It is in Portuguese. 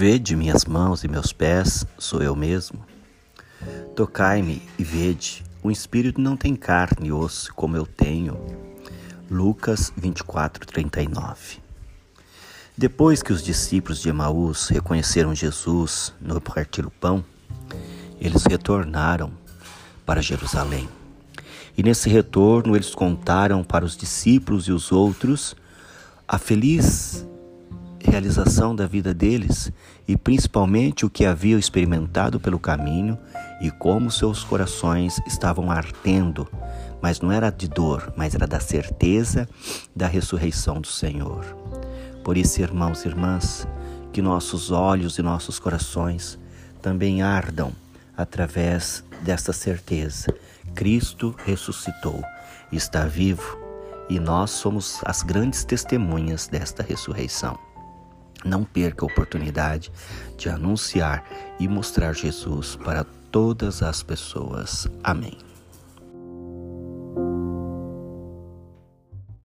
Vede minhas mãos e meus pés, sou eu mesmo. Tocai-me e vede, o espírito não tem carne e osso como eu tenho. Lucas 24:39. Depois que os discípulos de Emaús reconheceram Jesus no partir do pão, eles retornaram para Jerusalém. E nesse retorno eles contaram para os discípulos e os outros a feliz realização da vida deles e principalmente o que haviam experimentado pelo caminho e como seus corações estavam ardendo, mas não era de dor, mas era da certeza da ressurreição do Senhor. Por isso, irmãos e irmãs, que nossos olhos e nossos corações também ardam através dessa certeza. Cristo ressuscitou, está vivo e nós somos as grandes testemunhas desta ressurreição. Não perca a oportunidade de anunciar e mostrar Jesus para todas as pessoas. Amém.